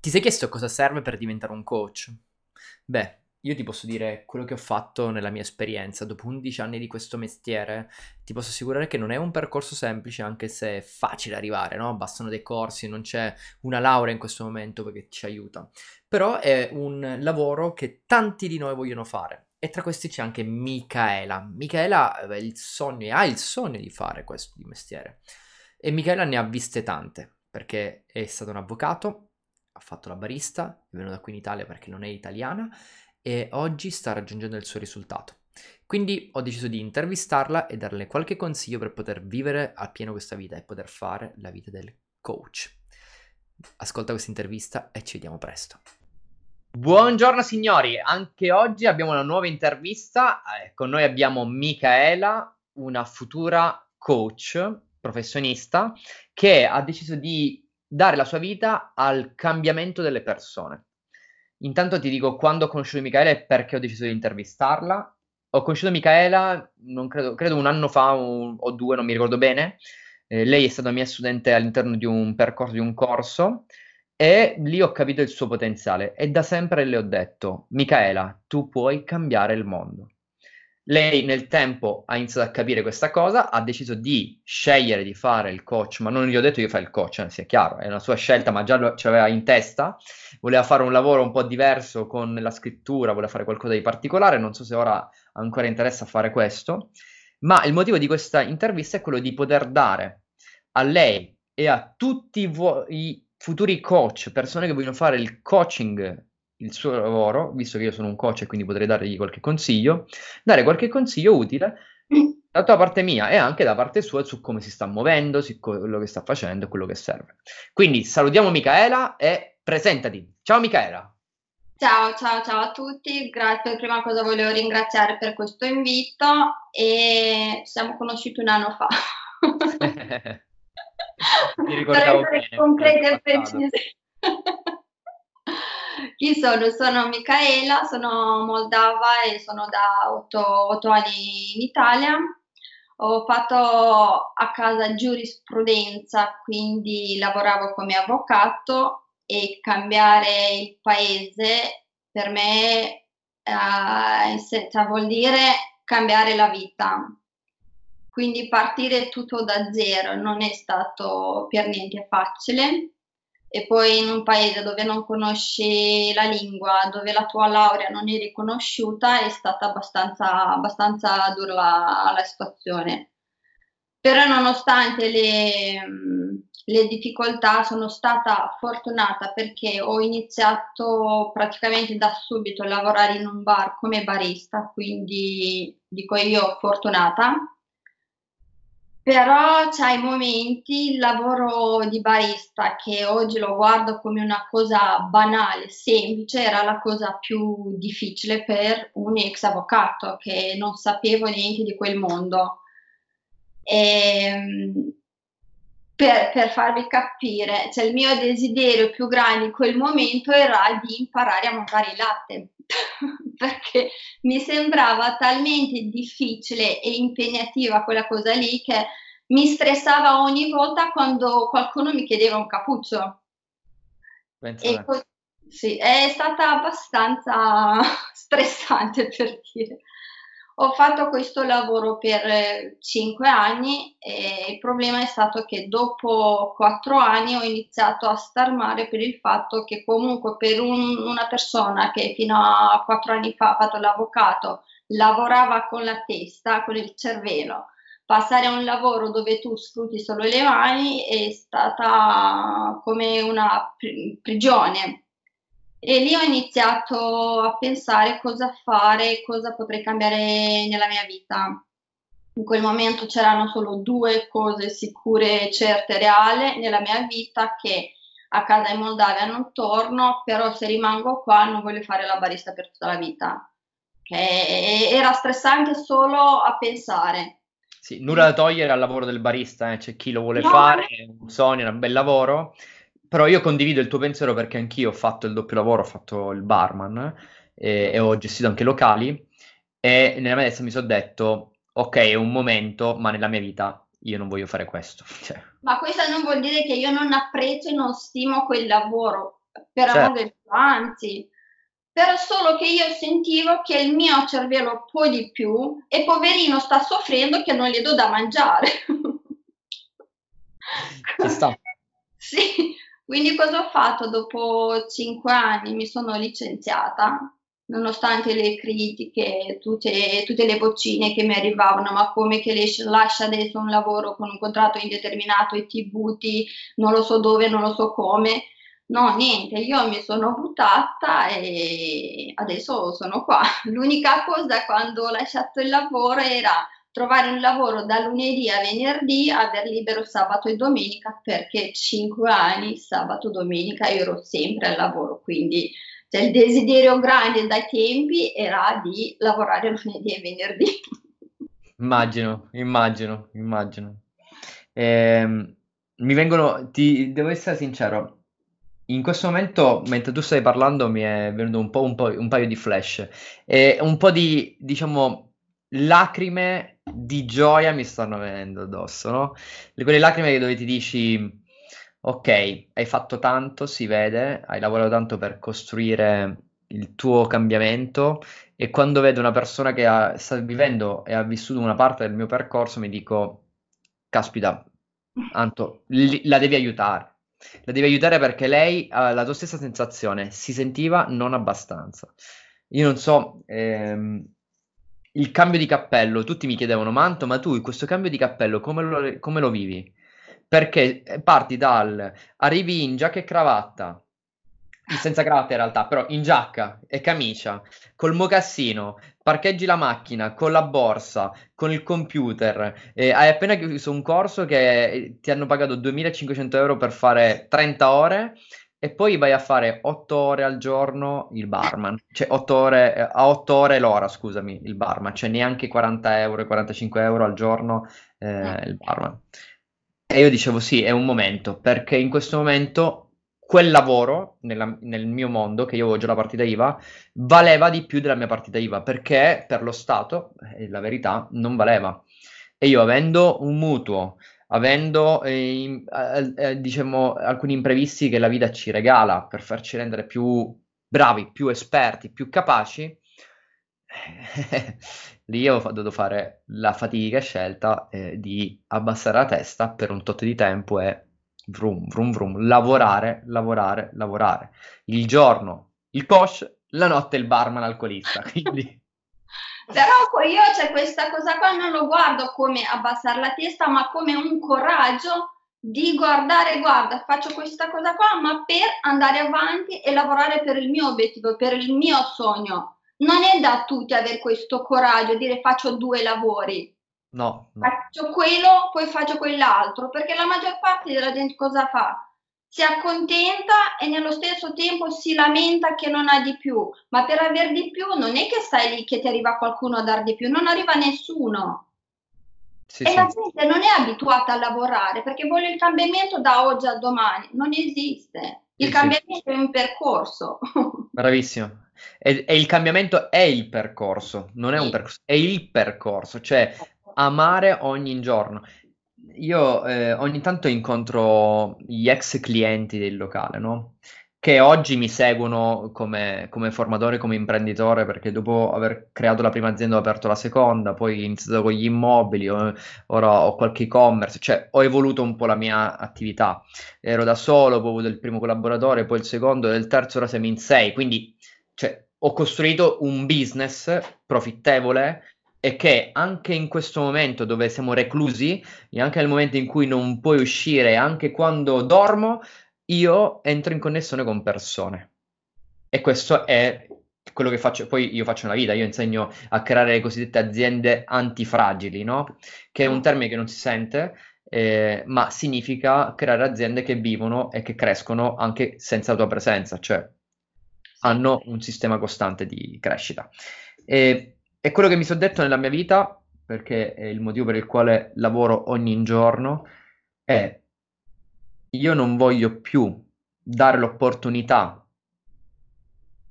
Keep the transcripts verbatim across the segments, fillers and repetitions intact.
Ti sei chiesto cosa serve per diventare un coach? Beh, io ti posso dire quello che ho fatto nella mia esperienza. Dopo undici anni di questo mestiere, ti posso assicurare che non è un percorso semplice, anche se è facile arrivare, no? Bastano dei corsi, non c'è una laurea in questo momento perché ci aiuta. Però è un lavoro che tanti di noi vogliono fare. E tra questi c'è anche Michaela. Michaela aveva il sogno, ha il sogno di fare questo di mestiere. E Michaela ne ha viste tante, perché è stato un avvocato, ha fatto la barista, è venuta qui in Italia perché non è italiana e oggi sta raggiungendo il suo risultato. Quindi ho deciso di intervistarla e darle qualche consiglio per poter vivere appieno questa vita e poter fare la vita del coach. Ascolta questa intervista e ci vediamo presto. Buongiorno signori, anche oggi abbiamo una nuova intervista. Con noi abbiamo Michaela, una futura coach professionista che ha deciso di dare la sua vita al cambiamento delle persone. Intanto ti dico quando ho conosciuto Michaela e perché ho deciso di intervistarla. Ho conosciuto Michaela, non credo, credo un anno fa un, o due, non mi ricordo bene. Eh, lei è stata mia studente all'interno di un percorso, di un corso, e lì ho capito il suo potenziale. E da sempre le ho detto, Michaela, tu puoi cambiare il mondo. Lei nel tempo ha iniziato a capire questa cosa, ha deciso di scegliere di fare il coach, ma non gli ho detto io fai il coach, anzi è chiaro, è una sua scelta, ma già lo aveva in testa, voleva fare un lavoro un po' diverso con la scrittura, voleva fare qualcosa di particolare, non so se ora ancora interessa fare questo, ma il motivo di questa intervista è quello di poter dare a lei e a tutti i, vu- i futuri coach, persone che vogliono fare il coaching, il suo lavoro, visto che io sono un coach e quindi potrei dargli qualche consiglio, dare qualche consiglio utile da tua parte mia e anche da parte sua su come si sta muovendo, su quello che sta facendo, quello che serve. Quindi salutiamo Michaela e presentati. Ciao Michaela. Ciao, ciao, ciao a tutti. Grazie, prima cosa volevo ringraziare per questo invito e ci siamo conosciuti un anno fa. Mi ricordavo bene. Concrete e precise. Chi sono? Sono Michaela, sono moldava e sono da otto anni in Italia. Ho fatto a casa giurisprudenza, quindi lavoravo come avvocato e cambiare il paese per me eh, vuol dire cambiare la vita. Quindi partire tutto da zero non è stato per niente facile. E poi in un paese dove non conosci la lingua, dove la tua laurea non è riconosciuta, è stata abbastanza, abbastanza dura la, la situazione. Però nonostante le, le difficoltà sono stata fortunata perché ho iniziato praticamente da subito a lavorare in un bar come barista, quindi dico io fortunata. Però c'è i momenti, il lavoro di barista, che oggi lo guardo come una cosa banale, semplice, era la cosa più difficile per un ex avvocato che non sapeva niente di quel mondo. E per, per farvi capire, cioè il mio desiderio più grande in quel momento era di imparare a montare il latte. Perché mi sembrava talmente difficile e impegnativa quella cosa lì che mi stressava ogni volta quando qualcuno mi chiedeva un cappuccio. E co- sì, è stata abbastanza stressante, per dire. Ho fatto questo lavoro per cinque anni e il problema è stato che dopo quattro anni ho iniziato a star male per il fatto che comunque per un, una persona che fino a quattro anni fa ha fatto l'avvocato, lavorava con la testa, con il cervello, passare a un lavoro dove tu sfrutti solo le mani è stata come una prigione. E lì ho iniziato a pensare cosa fare, cosa potrei cambiare nella mia vita. In quel momento c'erano solo due cose sicure, certe, reali nella mia vita, che a casa in Moldavia non torno, però se rimango qua non voglio fare la barista per tutta la vita. Che era stressante solo a pensare. Sì, nulla da togliere al lavoro del barista, eh. C'è chi lo vuole no, fare, è un sogno, è un bel lavoro. Però io condivido il tuo pensiero perché anch'io ho fatto il doppio lavoro, ho fatto il barman eh, e ho gestito anche locali e nella mia testa mi sono detto ok, è un momento, ma nella mia vita io non voglio fare questo. Cioè. Ma questo non vuol dire che io non apprezzo e non stimo quel lavoro, per amore certo. Suo, anzi, però solo che io sentivo che il mio cervello può di più e poverino sta soffrendo che non gli do da mangiare. Ci sta. Sì, quindi cosa ho fatto? Dopo cinque anni mi sono licenziata, nonostante le critiche, tutte, tutte le boccine che mi arrivavano, ma come che lascia adesso un lavoro con un contratto indeterminato e ti butti, non lo so dove, non lo so come. No, niente, io mi sono buttata e adesso sono qua. L'unica cosa quando ho lasciato il lavoro era trovare un lavoro da lunedì a venerdì, aver libero sabato e domenica, perché cinque anni, sabato, domenica, ero sempre al lavoro, quindi cioè, il desiderio grande dai tempi era di lavorare lunedì e venerdì. Immagino, immagino, immagino. Eh, mi vengono, ti devo essere sincero, in questo momento, mentre tu stai parlando, mi è venuto un po' un, po', un paio di flash, e un po' di, diciamo, lacrime di gioia mi stanno venendo addosso, no? Quelle lacrime dove ti dici, ok, hai fatto tanto, si vede, hai lavorato tanto per costruire il tuo cambiamento, e quando vedo una persona che ha, sta vivendo e ha vissuto una parte del mio percorso, mi dico, caspita, Anto, li, la devi aiutare, la devi aiutare perché lei ha la tua stessa sensazione, si sentiva non abbastanza. Io non so... Ehm, il cambio di cappello, tutti mi chiedevano, ma Anto, ma tu questo cambio di cappello come lo, come lo vivi? Perché parti dal, arrivi in giacca e cravatta, senza cravatta in realtà, però in giacca e camicia, col mocassino, parcheggi la macchina, con la borsa, con il computer, eh, hai appena chiuso un corso che ti hanno pagato duemilacinquecento euro per fare trenta ore, e poi vai a fare otto ore al giorno il barman, cioè otto ore, eh, a otto ore l'ora, scusami, il barman, cioè neanche quaranta euro, quarantacinque euro al giorno eh, il barman. E io dicevo sì, è un momento, perché in questo momento quel lavoro, nella, nel mio mondo, che io avevo già la partita I V A, valeva di più della mia partita I V A, perché per lo Stato, eh, la verità, non valeva. E io avendo un mutuo, avendo eh, eh, diciamo alcuni imprevisti che la vita ci regala per farci rendere più bravi, più esperti, più capaci, lì ho dovuto fare la fatica scelta eh, di abbassare la testa per un tot di tempo e vroom, vroom, vroom, lavorare, lavorare, lavorare. Il giorno il coach, la notte il barman alcolista, quindi... Però io cioè, questa cosa qua non lo guardo come abbassare la testa, ma come un coraggio di guardare, guarda, faccio questa cosa qua, ma per andare avanti e lavorare per il mio obiettivo, per il mio sogno. Non è da tutti avere questo coraggio, dire faccio due lavori. No, no. Faccio quello, poi faccio quell'altro, perché la maggior parte della gente cosa fa? Si accontenta e nello stesso tempo si lamenta che non ha di più, ma per aver di più non è che stai lì che ti arriva qualcuno a dar di più, non arriva nessuno. Sì, e sì. La gente non è abituata a lavorare perché vuole il cambiamento da oggi a domani, non esiste. Il sì, cambiamento sì. È un percorso. Bravissimo. E, e il cambiamento è il percorso, non è sì. Un percorso, è il percorso, cioè amare ogni giorno. Io eh, ogni tanto incontro gli ex clienti del locale, no? Che oggi mi seguono come, come formatore, come imprenditore, perché dopo aver creato la prima azienda ho aperto la seconda, poi ho iniziato con gli immobili, ho, ora ho qualche e-commerce, cioè ho evoluto un po' la mia attività. Ero da solo, poi ho avuto il primo collaboratore, poi il secondo, il terzo, ora siamo in sei, quindi cioè, ho costruito un business profittevole, e che anche in questo momento dove siamo reclusi, e anche nel momento in cui non puoi uscire, anche quando dormo, io entro in connessione con persone. E questo è quello che faccio, poi io faccio una vita, io insegno a creare le cosiddette aziende antifragili, no? Che è un termine che non si sente, eh, ma significa creare aziende che vivono e che crescono anche senza tua presenza, cioè hanno un sistema costante di crescita. E è quello che mi sono detto nella mia vita, perché è il motivo per il quale lavoro ogni giorno, è io non voglio più dare l'opportunità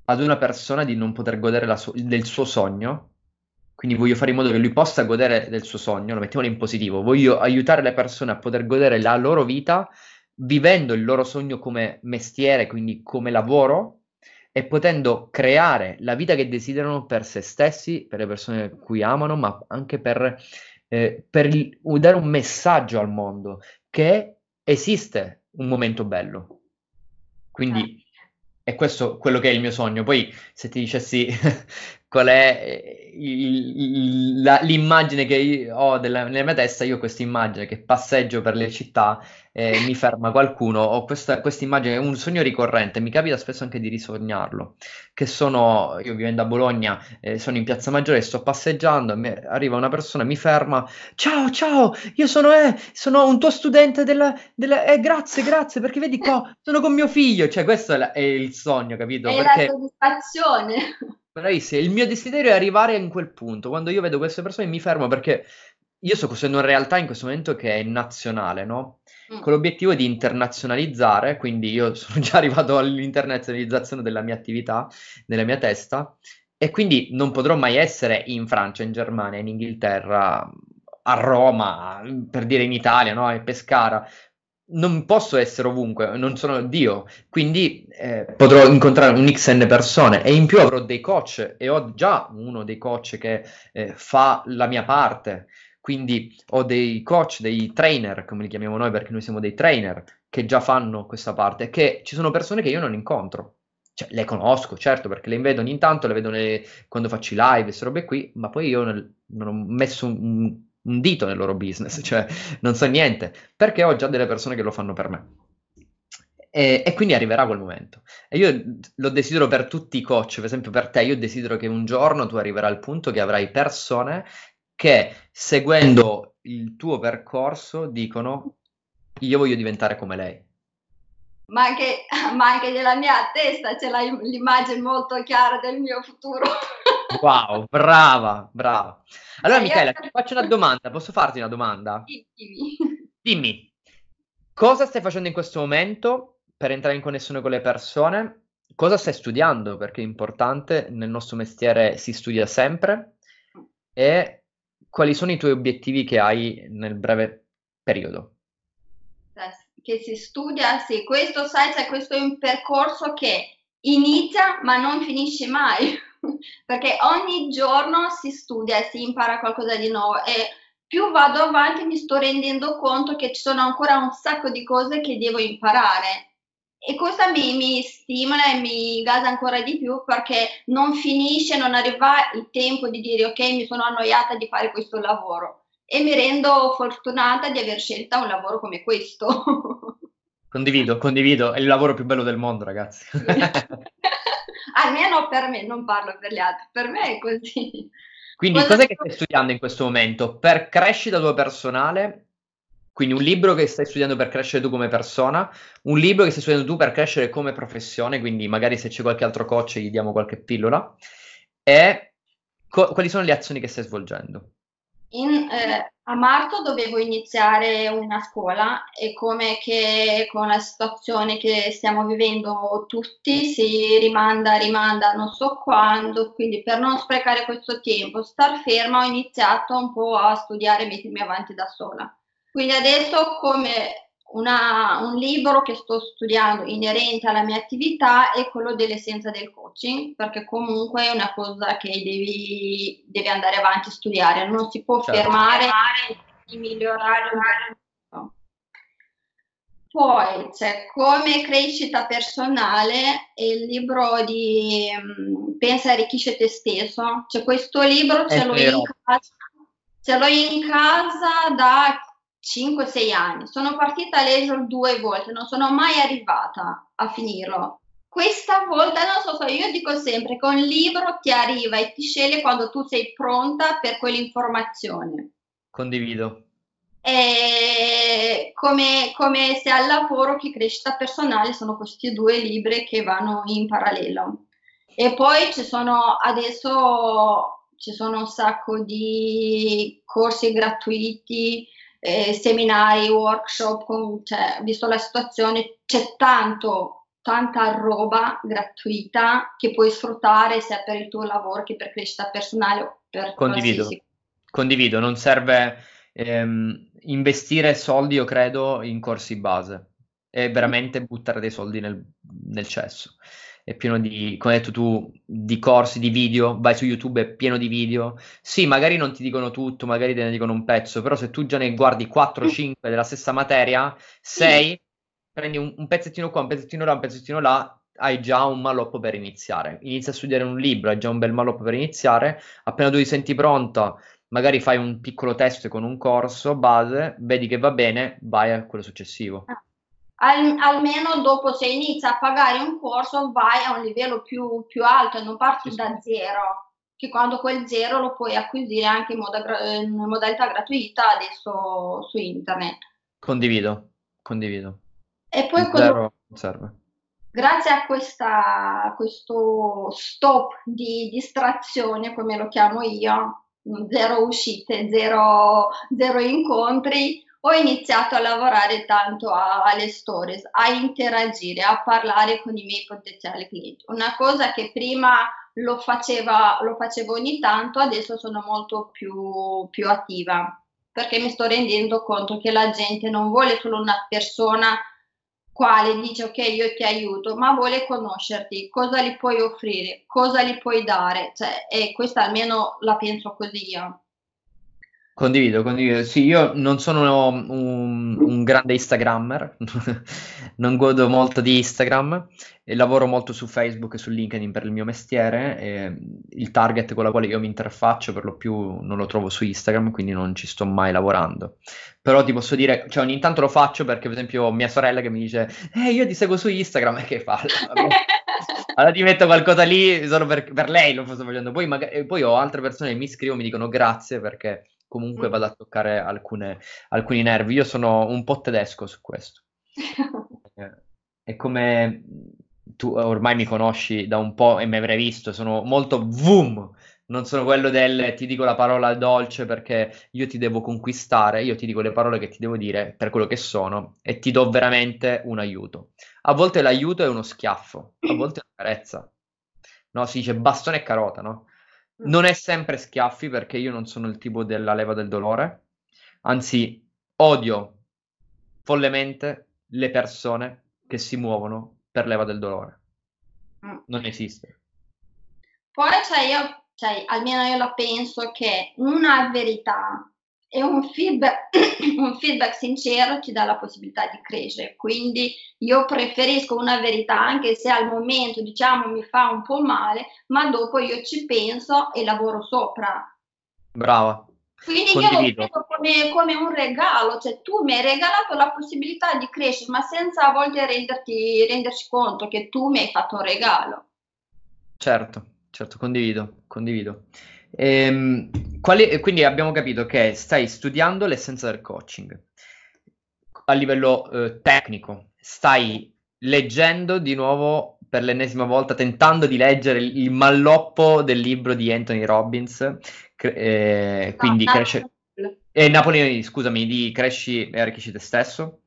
ad una persona di non poter godere la su- del suo sogno, quindi voglio fare in modo che lui possa godere del suo sogno, lo mettiamolo in positivo, voglio aiutare le persone a poter godere la loro vita vivendo il loro sogno come mestiere, quindi come lavoro, e potendo creare la vita che desiderano per se stessi, per le persone cui amano, ma anche per, eh, per il, dare un messaggio al mondo che esiste un momento bello. Quindi è questo quello che è il mio sogno. Poi se ti dicessi qual è il, il, la, l'immagine che ho della, nella mia testa, io ho questa immagine che passeggio per le città e mi ferma qualcuno, ho questa immagine, è un sogno ricorrente, mi capita spesso anche di risognarlo, che sono, io vivendo a Bologna, eh, sono in Piazza Maggiore, sto passeggiando, mi arriva una persona, mi ferma, ciao ciao, io sono, eh, sono un tuo studente della, della eh, grazie, grazie, perché vedi qua, sono con mio figlio, cioè questo è, la, è il sogno, capito? È perché... la soddisfazione. Bravissima, il mio desiderio è arrivare in quel punto, quando io vedo queste persone mi fermo, perché io sto costruendo una realtà in questo momento che è nazionale, no? Con l'obiettivo di internazionalizzare, quindi io sono già arrivato all'internazionalizzazione della mia attività, della mia testa, e quindi non potrò mai essere in Francia, in Germania, in Inghilterra, a Roma, per dire in Italia, no? In Pescara. Non posso essere ovunque, non sono Dio, quindi eh, potrò incontrare un ics enne persone, e in più avrò dei coach, e ho già uno dei coach che eh, fa la mia parte. Quindi ho dei coach, dei trainer, come li chiamiamo noi, perché noi siamo dei trainer, che già fanno questa parte, che ci sono persone che io non incontro. Cioè, le conosco, certo, perché le vedo ogni tanto, le vedo nelle, quando faccio i live, queste robe qui, ma poi io nel, non ho messo un, un dito nel loro business, cioè non so niente, perché ho già delle persone che lo fanno per me. E, e quindi arriverà quel momento. E io lo desidero per tutti i coach, per esempio per te, io desidero che un giorno tu arriverai al punto che avrai persone che seguendo il tuo percorso dicono io voglio diventare come lei. Ma anche, ma anche nella mia testa c'è la, l'immagine molto chiara del mio futuro. Wow, brava, brava. Allora Michela, ti faccio una domanda, posso farti una domanda? Dimmi. Dimmi, cosa stai facendo in questo momento per entrare in connessione con le persone? Cosa stai studiando? Perché è importante, nel nostro mestiere si studia sempre. E quali sono i tuoi obiettivi che hai nel breve periodo? Che si studia, sì, questo sai, cioè, questo è un percorso che inizia ma non finisce mai, perché ogni giorno si studia, si impara qualcosa di nuovo, e più vado avanti mi sto rendendo conto che ci sono ancora un sacco di cose che devo imparare, e questa mi, mi stimola e mi gasa ancora di più, perché non finisce, non arriva il tempo di dire ok, mi sono annoiata di fare questo lavoro, e mi rendo fortunata di aver scelto un lavoro come questo. Condivido, condivido, è il lavoro più bello del mondo, ragazzi. Almeno per me, non parlo per gli altri, per me è così. Quindi cosa che stai studiando in questo momento per crescita tua personale? Quindi un libro che stai studiando per crescere tu come persona, un libro che stai studiando tu per crescere come professione, quindi magari se c'è qualche altro coach gli diamo qualche pillola, e co- quali sono le azioni che stai svolgendo? In, eh, a marzo dovevo iniziare una scuola, e come che con la situazione che stiamo vivendo tutti si rimanda, rimanda non so quando, quindi per non sprecare questo tempo, star ferma, ho iniziato un po' a studiare e mettermi avanti da sola. Quindi adesso come una, un libro che sto studiando inerente alla mia attività è quello dell'essenza del coaching, perché comunque è una cosa che devi, devi andare avanti a studiare, non si può certo. fermare e migliorare. Poi c'è cioè, come crescita personale, è il libro di Pensa e arricchisce te stesso, cioè questo libro ce l'ho, in casa, ce l'ho in casa da cinque sei anni, sono partita a leggerlo due volte, non sono mai arrivata a finirlo. Questa volta non so, io dico sempre che un libro ti arriva e ti sceglie quando tu sei pronta per quell'informazione. Condivido. E come, come sia al lavoro che crescita personale, sono questi due libri che vanno in parallelo. E poi ci sono adesso ci sono un sacco di corsi gratuiti, Eh, seminari, workshop, con, cioè, visto la situazione c'è tanto, tanta roba gratuita che puoi sfruttare sia per il tuo lavoro che per crescita personale o per condivido, qualsiasi. Condivido, non serve ehm, investire soldi, io credo, in corsi base, è veramente buttare dei soldi nel, nel cesso. È pieno di, come hai detto tu, di corsi, di video, vai su YouTube, è pieno di video. Sì, magari non ti dicono tutto, magari te ne dicono un pezzo, però se tu già ne guardi quattro cinque della stessa materia, sei, prendi un, un pezzettino qua, un pezzettino là, un pezzettino là, hai già un malloppo per iniziare. Inizia a studiare un libro, hai già un bel malloppo per iniziare. Appena tu ti senti pronta, magari fai un piccolo test con un corso base, vedi che va bene, vai a quello successivo. Al, almeno dopo, se inizi a pagare un corso, vai a un livello più, più alto e non parti sì, da sì. zero, che quando quel zero lo puoi acquisire anche in, moda, in modalità gratuita adesso su internet. Condivido, condivido. E poi zero quando... serve. Grazie a, questa, a questo stop di distrazione, come lo chiamo io, zero uscite, zero, zero incontri, ho iniziato a lavorare tanto a, alle stories, a interagire, a parlare con i miei potenziali clienti. Una cosa che prima lo, faceva, lo facevo ogni tanto, adesso sono molto più, più attiva, perché mi sto rendendo conto che la gente non vuole solo una persona quale dice ok io ti aiuto, ma vuole conoscerti, cosa gli puoi offrire, cosa gli puoi dare, cioè, e questa almeno la penso così io. Condivido, condivido, sì, io non sono un, un grande Instagrammer, non godo molto di Instagram, e lavoro molto su Facebook e su LinkedIn per il mio mestiere, e il target con la quale io mi interfaccio per lo più non lo trovo su Instagram, quindi non ci sto mai lavorando. Però ti posso dire, cioè ogni tanto lo faccio perché per esempio mia sorella che mi dice eh io ti seguo su Instagram, e che fa? Allora ti metto qualcosa lì, solo per, per lei lo sto facendo, poi, magari, poi ho altre persone che mi scrivono e mi dicono grazie perché... comunque vado a toccare alcune, alcuni nervi. Io sono un po' tedesco su questo. È come tu ormai mi conosci da un po' e mi avrai visto, sono molto boom, non sono quello del ti dico la parola dolce perché io ti devo conquistare, io ti dico le parole che ti devo dire per quello che sono e ti do veramente un aiuto. A volte l'aiuto è uno schiaffo, a volte è una carezza. No, si dice bastone e carota, no? Non è sempre schiaffi perché io non sono il tipo della leva del dolore, anzi odio follemente le persone che si muovono per leva del dolore, non esiste. Poi cioè io, cioè, almeno io la penso che una verità e un feedback, un feedback sincero ci dà la possibilità di crescere, quindi io preferisco una verità anche se al momento diciamo mi fa un po' male, ma dopo io ci penso e lavoro sopra. Brava. Quindi condivido. Io lo vedo come, come un regalo, cioè tu mi hai regalato la possibilità di crescere, ma senza a volte renderti, renderci conto che tu mi hai fatto un regalo. Certo, certo, condivido, condivido. Ehm, quali, quindi abbiamo capito che stai studiando l'essenza del coaching a livello eh, tecnico, stai leggendo di nuovo per l'ennesima volta, tentando di leggere il, il malloppo del libro di Anthony Robbins, cre- eh, quindi no, cresce eh, Napoleon, scusami, di Cresci e Arricchisci te stesso.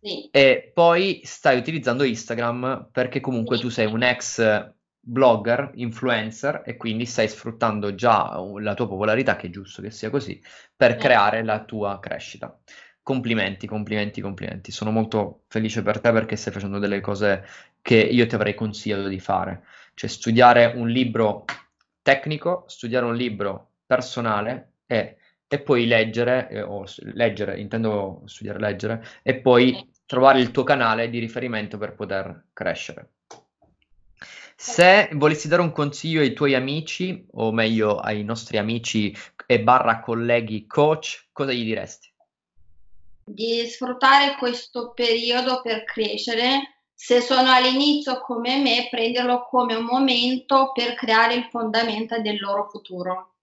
Sì. E poi stai utilizzando Instagram perché comunque sì, tu sei un ex blogger, influencer, e quindi stai sfruttando già la tua popolarità, che è giusto che sia così, per creare la tua crescita. Complimenti, complimenti, complimenti. Sono molto felice per te perché stai facendo delle cose che io ti avrei consigliato di fare. Cioè studiare un libro tecnico, studiare un libro personale e, e poi leggere, eh, o leggere, intendo studiare leggere, e poi trovare il tuo canale di riferimento per poter crescere. Se volessi dare un consiglio ai tuoi amici, o meglio ai nostri amici e barra colleghi coach, cosa gli diresti? Di sfruttare questo periodo per crescere, se sono all'inizio come me, prenderlo come un momento per creare il fondamento del loro futuro.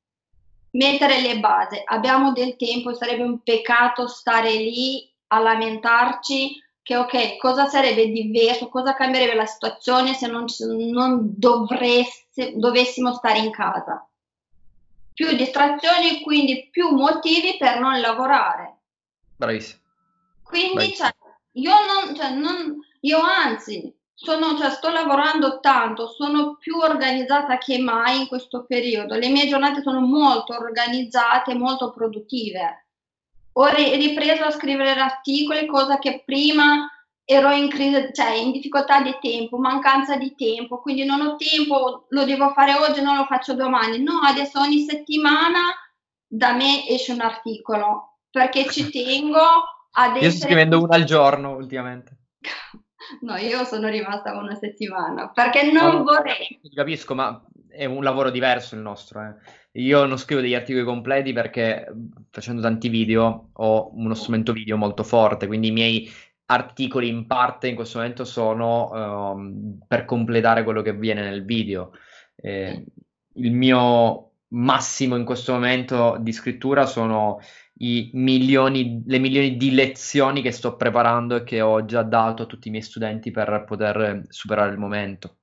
Mettere le basi, abbiamo del tempo, sarebbe un peccato stare lì a lamentarci, che ok, cosa sarebbe diverso, cosa cambierebbe la situazione se non, non dovresse, dovessimo stare in casa. Più distrazioni, quindi più motivi per non lavorare. Bravissimo. Quindi Bravissimo. Cioè, io, non, cioè, non, io anzi, sono, cioè, sto lavorando tanto, sono più organizzata che mai in questo periodo. Le mie giornate sono molto organizzate, molto produttive. Ho ripreso a scrivere articoli, cosa che prima ero in crisi, cioè in difficoltà di tempo, mancanza di tempo, quindi non ho tempo, lo devo fare oggi, non lo faccio domani. No, adesso ogni settimana da me esce un articolo, perché ci tengo ad essere... Io sto scrivendo uno al giorno ultimamente. No, io sono rimasta una settimana, perché non no, vorrei... Capisco, ma è un lavoro diverso il nostro, eh. Io non scrivo degli articoli completi perché facendo tanti video ho uno strumento video molto forte, quindi i miei articoli in parte in questo momento sono um, per completare quello che avviene nel video. Eh, il mio massimo in questo momento di scrittura sono i milioni, le milioni di lezioni che sto preparando e che ho già dato a tutti i miei studenti per poter superare il momento.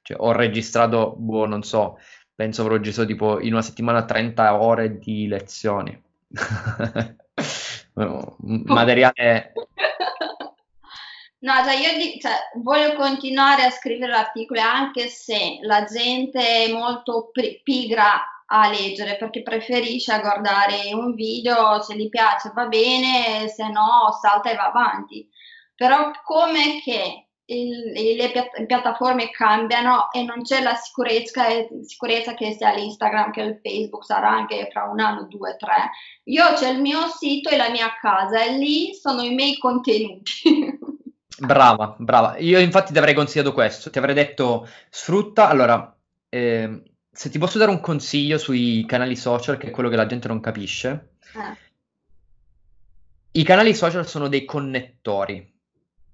Cioè, ho registrato, boh, non so, penso avrò registrato tipo in una settimana trenta ore di lezioni. Materiale... No, cioè io cioè, voglio continuare a scrivere articoli anche se la gente è molto pigra a leggere, perché preferisce guardare un video, se gli piace va bene, se no salta e va avanti. Però come che il, le pi- piattaforme cambiano e non c'è la sicurezza, sicurezza che sia l'Instagram che il Facebook sarà anche fra un anno, due, tre. Io c'è il mio sito e la mia casa e lì sono i miei contenuti. Brava, brava. Io infatti ti avrei consigliato questo, ti avrei detto sfrutta, allora, eh, se ti posso dare un consiglio sui canali social, che è quello che la gente non capisce, eh. I canali social sono dei connettori,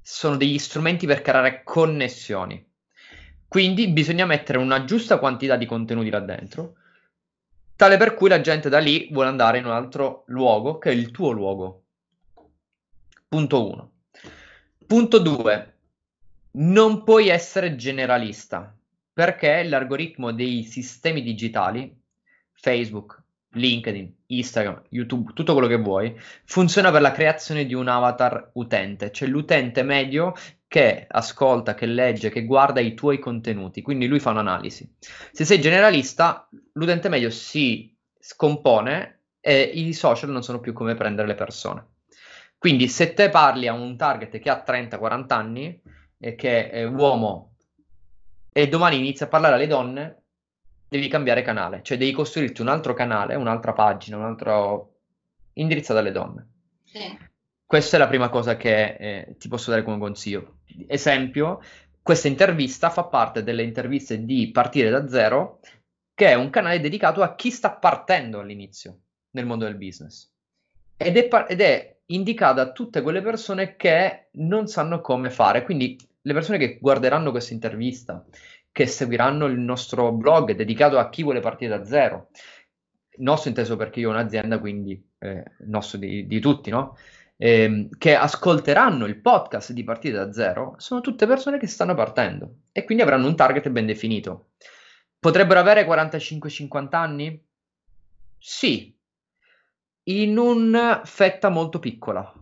sono degli strumenti per creare connessioni, quindi bisogna mettere una giusta quantità di contenuti là dentro, tale per cui la gente da lì vuole andare in un altro luogo che è il tuo luogo, punto uno. Punto due, non puoi essere generalista, perché l'algoritmo dei sistemi digitali, Facebook, LinkedIn, Instagram, YouTube, tutto quello che vuoi, funziona per la creazione di un avatar utente, cioè l'utente medio che ascolta, che legge, che guarda i tuoi contenuti, quindi lui fa un'analisi. Se sei generalista, l'utente medio si scompone e i social non sono più come prendere le persone. Quindi se te parli a un target che ha trenta quaranta anni e che è uomo e domani inizia a parlare alle donne, devi cambiare canale, cioè devi costruirti un altro canale, un'altra pagina, un altro indirizzato alle donne. Sì. Questa è la prima cosa che eh, ti posso dare come consiglio. Esempio, questa intervista fa parte delle interviste di Partire da Zero, che è un canale dedicato a chi sta partendo all'inizio nel mondo del business. Ed è, par- ed è indicata a tutte quelle persone che non sanno come fare, quindi le persone che guarderanno questa intervista, che seguiranno il nostro blog dedicato a chi vuole partire da zero, il nostro inteso perché io ho un'azienda, quindi eh, nostro di, di tutti, no? Eh, che ascolteranno il podcast di Partire da Zero, sono tutte persone che stanno partendo e quindi avranno un target ben definito. Potrebbero avere quarantacinque cinquanta anni? Sì. In una fetta molto piccola.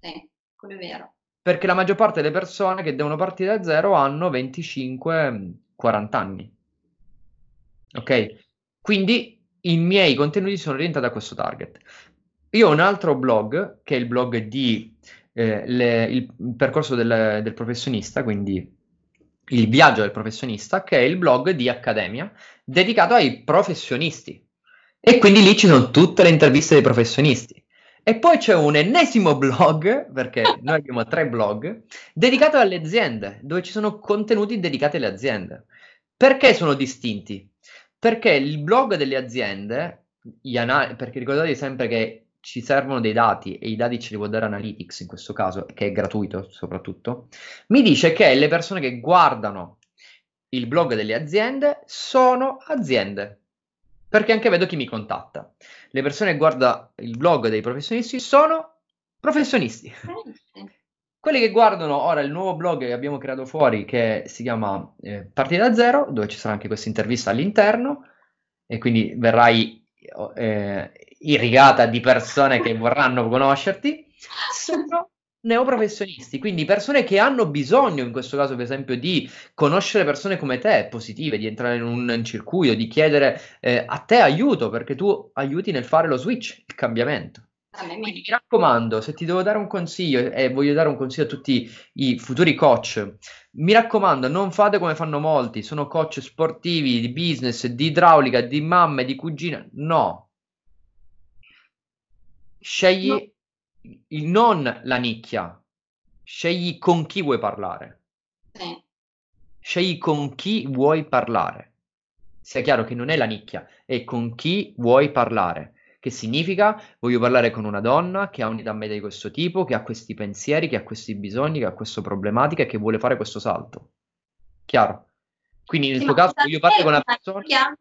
Sì, quello è vero. Perché la maggior parte delle persone che devono partire da zero hanno venticinque quaranta anni. Ok? Quindi i miei contenuti sono orientati a questo target. Io ho un altro blog, che è il blog di eh, le, il percorso del, del professionista, quindi il viaggio del professionista, che è il blog di Accademia, dedicato ai professionisti. E quindi lì ci sono tutte le interviste dei professionisti. E poi c'è un ennesimo blog, perché noi abbiamo tre blog, dedicato alle aziende, dove ci sono contenuti dedicati alle aziende. Perché sono distinti? Perché il blog delle aziende, gli anal- perché ricordate sempre che ci servono dei dati, e i dati ce li può dare Analytics in questo caso, che è gratuito soprattutto, mi dice che le persone che guardano il blog delle aziende sono aziende. Perché anche vedo chi mi contatta. Le persone che guardano il blog dei professionisti sono professionisti. Quelli che guardano ora il nuovo blog che abbiamo creato fuori, che si chiama eh, Partire da Zero, dove ci sarà anche questa intervista all'interno, e quindi verrai eh, irrigata di persone che vorranno conoscerti, sono neoprofessionisti, quindi persone che hanno bisogno, in questo caso per esempio, di conoscere persone come te, positive, di entrare in un circuito, di chiedere eh, a te aiuto, perché tu aiuti nel fare lo switch, il cambiamento. Quindi mi raccomando, se ti devo dare un consiglio, e eh, voglio dare un consiglio a tutti i futuri coach, mi raccomando, non fate come fanno molti, sono coach sportivi, di business, di idraulica, di mamme, di cugina, no. Scegli no. Il, non la nicchia, scegli con chi vuoi parlare. Sì. Scegli con chi vuoi parlare. Sia chiaro che non è la nicchia, è con chi vuoi parlare. Che significa? Voglio parlare con una donna che ha un'età media di questo tipo, che ha questi pensieri, che ha questi bisogni, che ha questa problematica e che vuole fare questo salto. Chiaro? Quindi nel sì, tuo caso voglio parlare con una persona... Nicchia?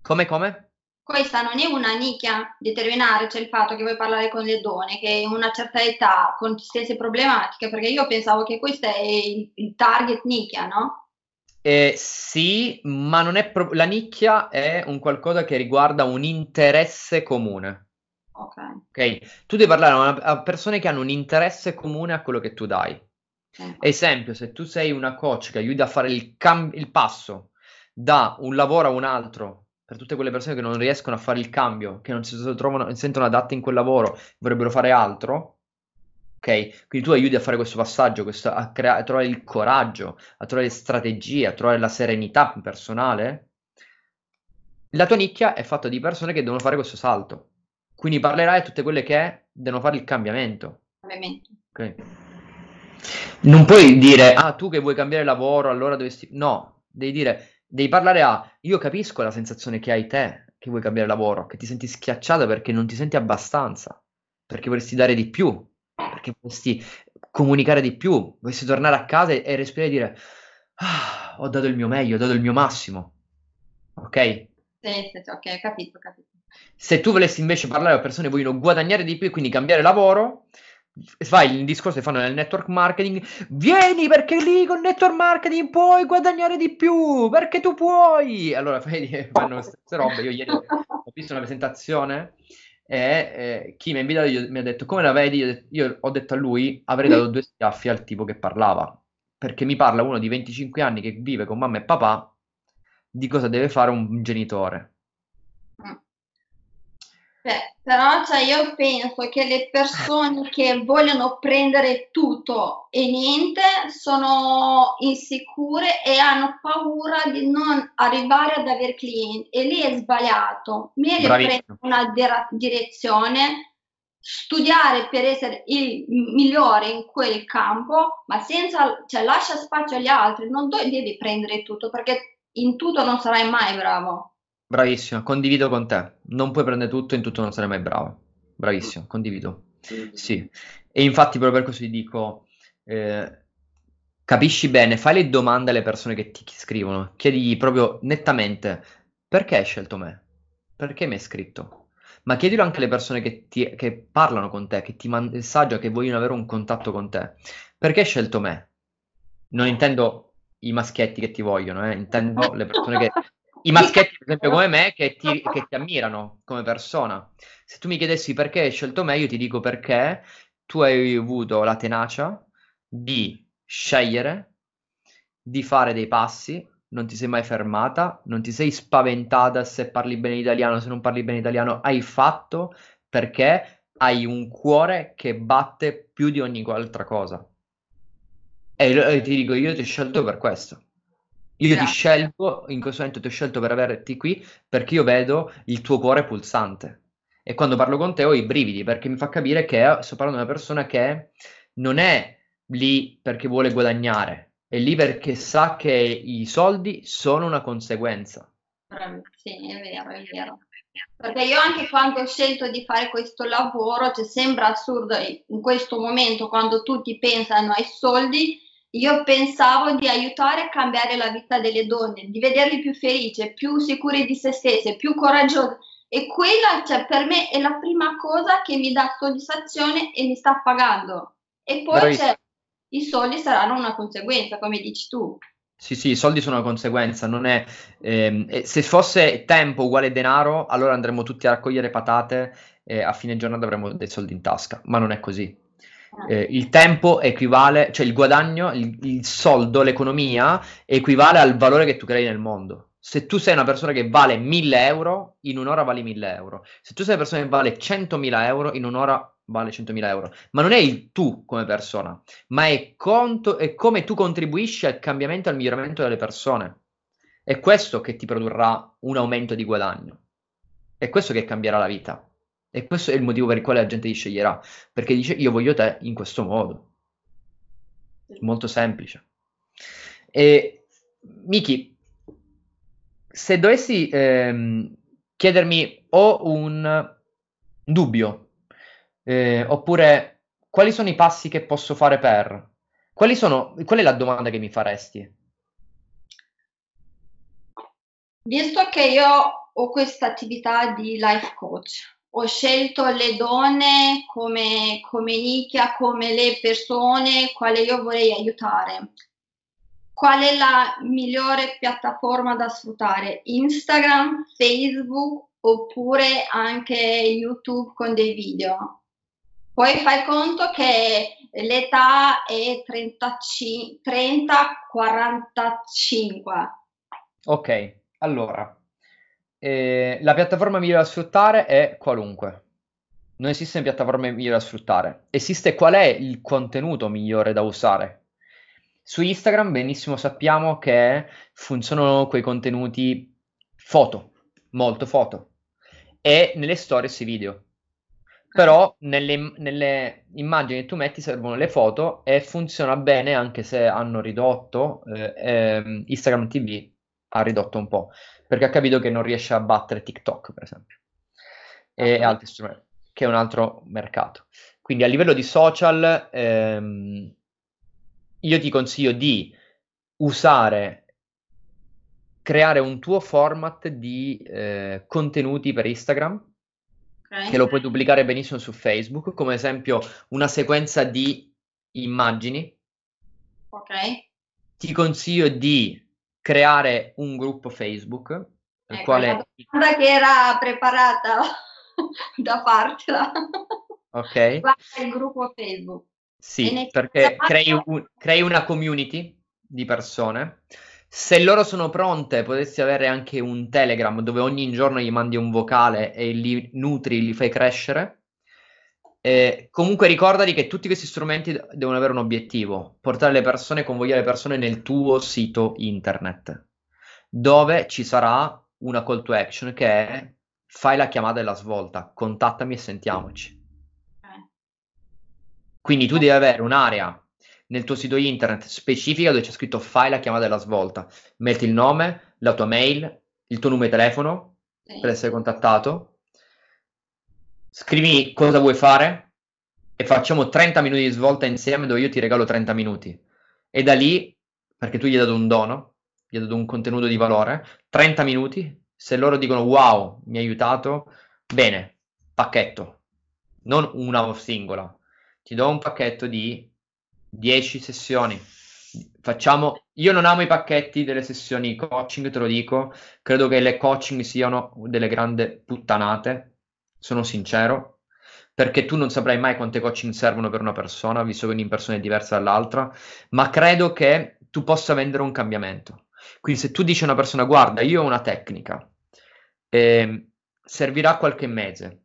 Come, come? Questa non è una nicchia determinare, cioè il fatto che vuoi parlare con le donne, che hanno una certa età, con stesse problematiche, perché io pensavo che questo è il, il target nicchia, no? Eh, sì, ma non è pro- la nicchia è un qualcosa che riguarda un interesse comune. Ok. Okay? Tu devi parlare a, una, a persone che hanno un interesse comune a quello che tu dai. Okay. Esempio, se tu sei una coach che aiuta a fare il, cam- il passo da un lavoro a un altro, per tutte quelle persone che non riescono a fare il cambio, che non si trovano, non si sentono adatte in quel lavoro, vorrebbero fare altro. Ok, quindi tu aiuti a fare questo passaggio, questo, a, crea- a trovare il coraggio, a trovare le strategie, a trovare la serenità personale. La tua nicchia è fatta di persone che devono fare questo salto. Quindi parlerai a tutte quelle che devono fare il cambiamento. Cambiamento. Okay. Non puoi dire, ah, tu che vuoi cambiare lavoro, allora dovresti... No, devi dire, devi parlare a, io capisco la sensazione che hai te, che vuoi cambiare lavoro, che ti senti schiacciata perché non ti senti abbastanza, perché vorresti dare di più. Perché vorresti comunicare di più, vorresti tornare a casa e, e respirare e dire ah, ho dato il mio meglio, ho dato il mio massimo, ok? Sì, sì, ok, capito, capito. Se tu volessi invece parlare a persone che vogliono guadagnare di più e quindi cambiare lavoro, fai il discorso che fanno nel network marketing, vieni perché lì con network marketing puoi guadagnare di più, perché tu puoi! Allora fai, fanno le stesse robe, io ieri ho visto una presentazione... E eh, chi mi ha invitato io, mi ha detto come la vedi, io ho detto a lui avrei dato due schiaffi al tipo che parlava, perché mi parla uno di venticinque anni che vive con mamma e papà di cosa deve fare un genitore. Beh, però cioè, io penso che le persone che vogliono prendere tutto e niente sono insicure e hanno paura di non arrivare ad avere clienti e lì è sbagliato. Meglio prendere una dera- direzione, studiare per essere il migliore in quel campo, ma senza, cioè, lascia spazio agli altri, non do- devi prendere tutto perché in tutto non sarai mai bravo. Bravissimo, condivido con te. Non puoi prendere tutto, in tutto non sarai mai bravo. Bravissimo, condivido. Sì. E infatti proprio per questo ti dico, eh, capisci bene, fai le domande alle persone che ti scrivono. Chiedigli proprio nettamente, perché hai scelto me? Perché mi hai scritto? Ma chiedilo anche alle persone che, ti, che parlano con te, che ti messaggiano, che vogliono avere un contatto con te. Perché hai scelto me? Non intendo i maschietti che ti vogliono, eh, intendo le persone che... I maschietti, per esempio, come me, che ti, che ti ammirano come persona. Se tu mi chiedessi perché hai scelto me, io ti dico perché tu hai avuto la tenacia di scegliere, di fare dei passi, non ti sei mai fermata, non ti sei spaventata se parli bene italiano, se non parli bene italiano, hai fatto perché hai un cuore che batte più di ogni altra cosa. E, e ti dico, io ti ho scelto per questo. Io ti scelgo, in questo momento ti ho scelto per averti qui, perché io vedo il tuo cuore pulsante. E quando parlo con te ho i brividi, perché mi fa capire che sto parlando di una persona che non è lì perché vuole guadagnare, è lì perché sa che i soldi sono una conseguenza. Sì, è vero, è vero. Perché io anche quando ho scelto di fare questo lavoro, cioè sembra assurdo, in questo momento quando tutti pensano ai soldi, io pensavo di aiutare a cambiare la vita delle donne, di vederle più felici, più sicure di se stesse, più coraggiose. E quella, cioè, per me è la prima cosa che mi dà soddisfazione e mi sta pagando. E poi cioè, i soldi saranno una conseguenza, come dici tu. Sì, sì, i soldi sono una conseguenza. Non è, ehm, se fosse tempo uguale denaro, allora andremmo tutti a raccogliere patate e a fine giornata avremmo dei soldi in tasca. Ma non è così. Eh, il tempo equivale, cioè il guadagno, il, il soldo, l'economia equivale al valore che tu crei nel mondo. Se tu sei una persona che vale mille euro, in un'ora vali mille euro. Se tu sei una persona che vale centomila euro, in un'ora vale centomila euro. Ma non è il tu come persona, ma è, conto, è come tu contribuisci al cambiamento e al miglioramento delle persone. È questo che ti produrrà un aumento di guadagno. È questo che cambierà la vita. E questo è il motivo per il quale la gente ti sceglierà. Perché dice, io voglio te in questo modo. Molto semplice. E, Miki, se dovessi ehm, chiedermi ho un dubbio, eh, oppure quali sono i passi che posso fare per... Quali sono, qual è la domanda che mi faresti? Visto che io ho questa attività di life coach, ho scelto le donne come, come nicchia, come le persone quale io vorrei aiutare. Qual è la migliore piattaforma da sfruttare? Instagram, Facebook oppure anche YouTube con dei video? Poi fai conto che l'età è trenta quarantacinque. Ok, allora, eh, la piattaforma migliore da sfruttare è qualunque. Non esiste piattaforma migliore da sfruttare. Esiste qual è il contenuto migliore da usare. Su Instagram benissimo sappiamo che funzionano quei contenuti foto, molto foto, e nelle stories i video. Però nelle, nelle immagini che tu metti servono le foto e funziona bene anche se hanno ridotto, eh, eh, Instagram ti vu ha ridotto un po', perché ha capito che non riesce a battere TikTok per esempio, e altri strumenti, che è un altro mercato. Quindi a livello di social... Ehm, io ti consiglio di usare, creare un tuo format di eh, contenuti per Instagram, okay, che lo puoi duplicare benissimo su Facebook, come esempio una sequenza di immagini. Ok. Ti consiglio di creare un gruppo Facebook, nel ecco, quale... la domanda che era preparata da fartela. Ok. Guarda il gruppo Facebook. Sì, perché crei, un, crei una community di persone. Se loro sono pronte, potresti avere anche un Telegram dove ogni giorno gli mandi un vocale e li nutri, li fai crescere. E comunque ricordati che tutti questi strumenti devono avere un obiettivo: portare le persone, convogliare le persone nel tuo sito internet, dove ci sarà una call to action che è fai la chiamata e la svolta, contattami e sentiamoci. Quindi tu devi avere un'area nel tuo sito internet specifica dove c'è scritto fai la chiamata della svolta. Metti il nome, la tua mail, il tuo numero di telefono per essere contattato. Scrivi cosa vuoi fare e facciamo trenta minuti di svolta insieme dove io ti regalo trenta minuti. E da lì, perché tu gli hai dato un dono, gli hai dato un contenuto di valore, trenta minuti, se loro dicono wow, mi hai aiutato, bene, pacchetto, non una singola. Ti do un pacchetto di dieci sessioni. Facciamo. Io non amo i pacchetti delle sessioni coaching, te lo dico. Credo che le coaching siano delle grandi puttanate. Sono sincero. Perché tu non saprai mai quante coaching servono per una persona, visto che ogni persona è diversa dall'altra. Ma credo che tu possa vendere un cambiamento. Quindi se tu dici a una persona, guarda, io ho una tecnica, eh, servirà qualche mese.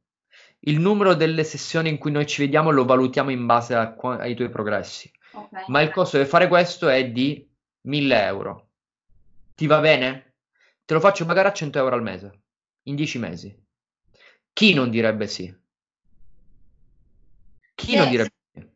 Il numero delle sessioni in cui noi ci vediamo lo valutiamo in base a, ai tuoi progressi. Okay. Ma il costo per fare questo è di mille euro. Ti va bene? Te lo faccio pagare a cento euro al mese, in dieci mesi. Chi non direbbe sì? Chi eh, non direbbe sì?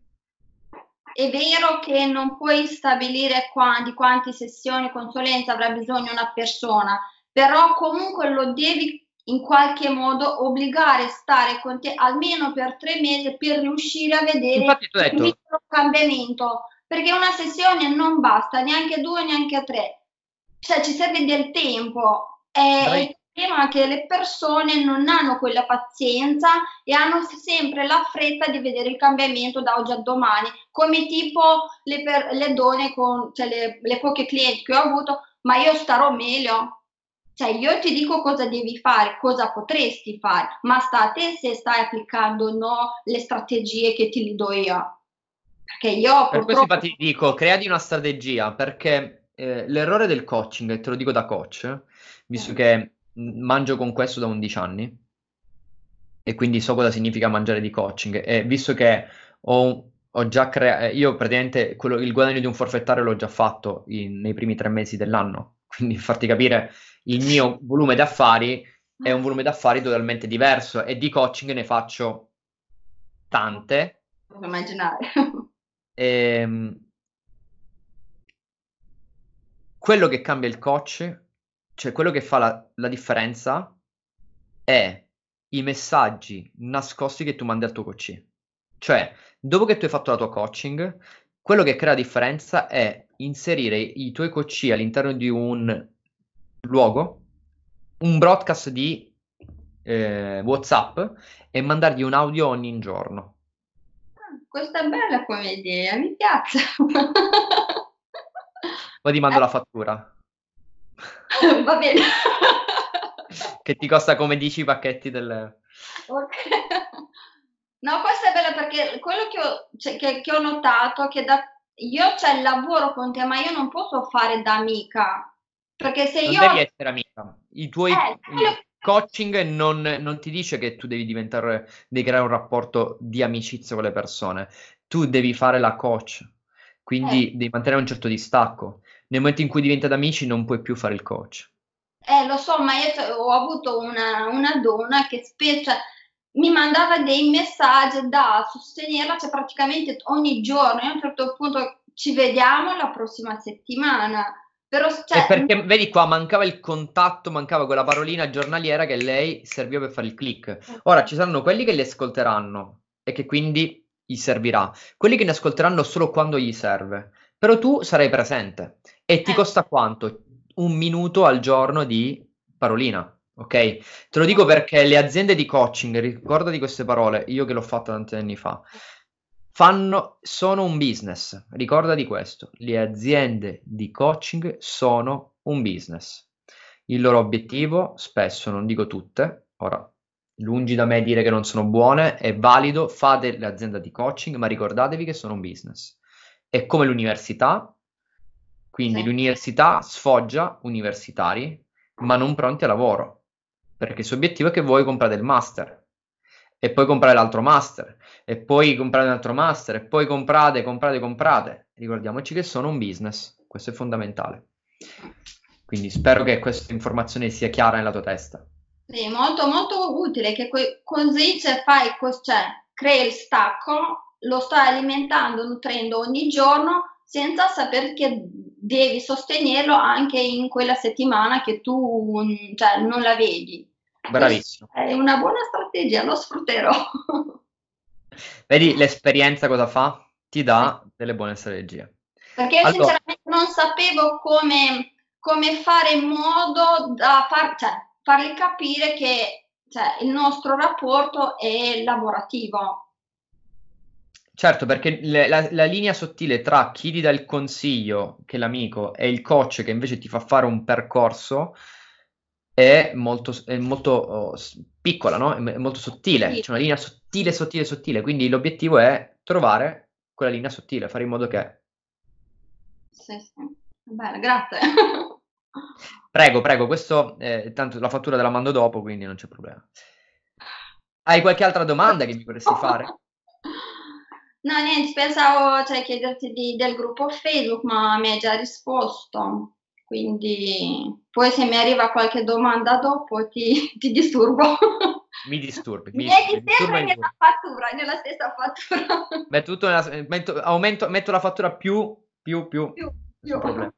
È vero che non puoi stabilire quanti, quanti sessioni consulenza avrà bisogno una persona, però comunque lo devi in qualche modo obbligare a stare con te almeno per tre mesi per riuscire a vedere il cambiamento, perché una sessione non basta, neanche due, neanche tre, cioè ci serve del tempo. E il problema è che le persone non hanno quella pazienza e hanno sempre la fretta di vedere il cambiamento da oggi a domani, come tipo le, per, le donne con cioè le, le poche clienti che ho avuto, ma io starò meglio. Cioè io ti dico cosa devi fare, cosa potresti fare, ma sta a te se stai applicando o no le strategie che ti do io. Perché io purtroppo... Per questo infatti ti dico, creati una strategia, perché eh, l'errore del coaching, e te lo dico da coach, visto che mangio con questo da undici anni e quindi so cosa significa mangiare di coaching, e visto che ho, ho già creato, io praticamente quello, il guadagno di un forfettario l'ho già fatto in, nei primi tre mesi dell'anno, quindi farti capire il mio volume d'affari è un volume d'affari totalmente diverso, e di coaching ne faccio tante. Puoi immaginare. E, quello che cambia il coach, cioè quello che fa la, la differenza, è i messaggi nascosti che tu mandi al tuo coach. Cioè, dopo che tu hai fatto la tua coaching, quello che crea la differenza è inserire i tuoi coach all'interno di un luogo, un broadcast di eh, WhatsApp, e mandargli un audio ogni giorno. Questa è bella come idea, mi piace. Poi ti mando eh. la fattura. Va bene. Che ti costa come dieci pacchetti del... Okay. No, questa è bella, perché quello che ho, cioè, che, che ho notato è che da, io cioè, lavoro con te, ma io non posso fare da amica. Perché se non io... devi essere amica. I tuoi eh, quello... coaching non, non ti dice che tu devi diventare, devi creare un rapporto di amicizia con le persone. Tu devi fare la coach, quindi eh. devi mantenere un certo distacco. Nel momento in cui diventate amici non puoi più fare il coach. Eh, lo so, ma io cioè, ho avuto una, una donna che spesso mi mandava dei messaggi da sostenerla, cioè praticamente ogni giorno. Io a un certo punto, ci vediamo la prossima settimana. Però, cioè, perché vedi qua mancava il contatto, mancava quella parolina giornaliera che lei serviva per fare il click. Ora ci saranno quelli che li ascolteranno e che quindi gli servirà, quelli che ne ascolteranno solo quando gli serve, però tu sarai presente. E ti eh. costa quanto? Un minuto al giorno di parolina, ok? Te lo dico perché le aziende di coaching, ricordati queste parole, io che l'ho fatta tanti anni fa, Fanno, sono un business, ricorda di questo, le aziende di coaching sono un business. Il loro obiettivo, spesso, non dico tutte, ora lungi da me dire che non sono buone, è valido, fate l'azienda di coaching, ma ricordatevi che sono un business. È come l'università, quindi sì. L'università sfoggia universitari, ma non pronti a lavoro, perché il suo obiettivo è che voi comprate il master, e poi comprare l'altro master, e poi comprare un altro master, e poi comprate, comprate, comprate. Ricordiamoci che sono un business, questo è fondamentale. Quindi spero che questa informazione sia chiara nella tua testa. Sì, molto, molto utile, che que- così cioè, fai, cioè, crei il stacco, lo stai alimentando, nutrendo ogni giorno, senza sapere che devi sostenerlo anche in quella settimana che tu cioè, non la vedi. Bravissimo. È una buona strategia, lo sfrutterò. Vedi, l'esperienza cosa fa? Ti dà delle buone strategie. Perché io allora, sinceramente non sapevo come, come fare in modo da far, cioè, fargli capire che cioè, il nostro rapporto è lavorativo. Certo, perché le, la, la linea sottile tra chi ti dà il consiglio, che è l'amico, e il coach che invece ti fa fare un percorso... È molto, è molto oh, piccola, no? È molto sottile, sì. C'è una linea sottile, sottile, sottile, quindi l'obiettivo è trovare quella linea sottile, fare in modo che... Sì, sì, bene, grazie. Prego, prego, questo, eh, tanto la fattura te la mando dopo, quindi non c'è problema. Hai qualche altra domanda che mi vorresti fare? No, niente, pensavo cioè, chiederti di, del gruppo Facebook, ma mi hai già risposto. Quindi poi se mi arriva qualche domanda dopo ti, ti disturbo. Mi disturbi. Mi, mi disturbi sempre nella disturbi. fattura, nella stessa fattura. Beh, tutto nella, metto, aumento, metto la fattura più, più, più. più, più. Problema.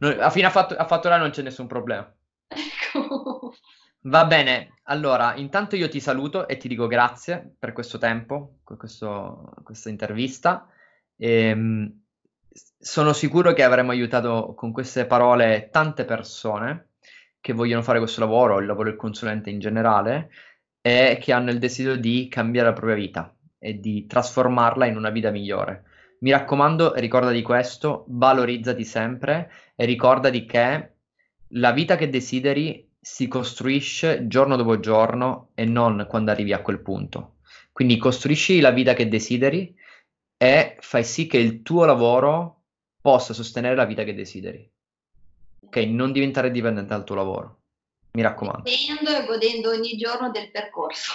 Non, fino a, fattu, a fatturare non c'è nessun problema. Ecco. Va bene, allora intanto io ti saluto e ti dico grazie per questo tempo, per questo, questa intervista. Ehm... Sono sicuro che avremo aiutato con queste parole tante persone che vogliono fare questo lavoro, il lavoro del consulente in generale, e che hanno il desiderio di cambiare la propria vita e di trasformarla in una vita migliore. Mi raccomando, ricorda di questo, valorizzati sempre e ricordati che la vita che desideri si costruisce giorno dopo giorno e non quando arrivi a quel punto. Quindi costruisci la vita che desideri e fai sì che il tuo lavoro possa sostenere la vita che desideri. Ok, non diventare dipendente dal tuo lavoro, mi raccomando. Godendo e godendo ogni giorno del percorso.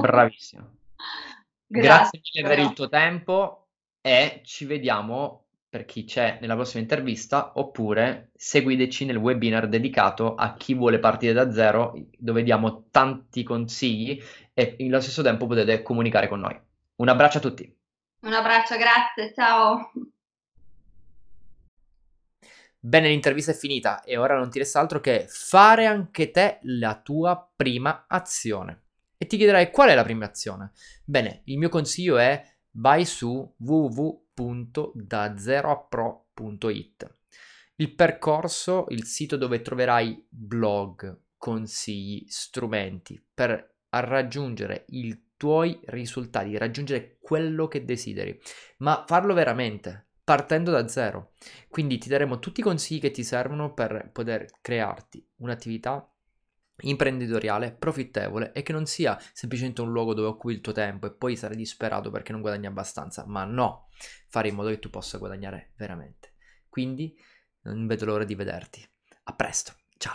Bravissimo. Grazie, Grazie mille per il tuo tempo e ci vediamo, per chi c'è, nella prossima intervista, oppure seguiteci nel webinar dedicato a chi vuole partire da zero, dove diamo tanti consigli e allo stesso tempo potete comunicare con noi. Un abbraccio a tutti. Un abbraccio, grazie, ciao. Bene, l'intervista è finita e ora non ti resta altro che fare anche te la tua prima azione. E ti chiederai qual è la prima azione? Bene, il mio consiglio è vai su www. da zero a pro punto it. Il percorso, il sito dove troverai blog, consigli, strumenti per raggiungere i tuoi risultati, raggiungere quello che desideri, ma farlo veramente, partendo da zero. Quindi ti daremo tutti i consigli che ti servono per poter crearti un'attività imprenditoriale, profittevole e che non sia semplicemente un luogo dove occupi il tuo tempo e poi sarai disperato perché non guadagni abbastanza, ma no, fare in modo che tu possa guadagnare veramente. Quindi non vedo l'ora di vederti. A presto!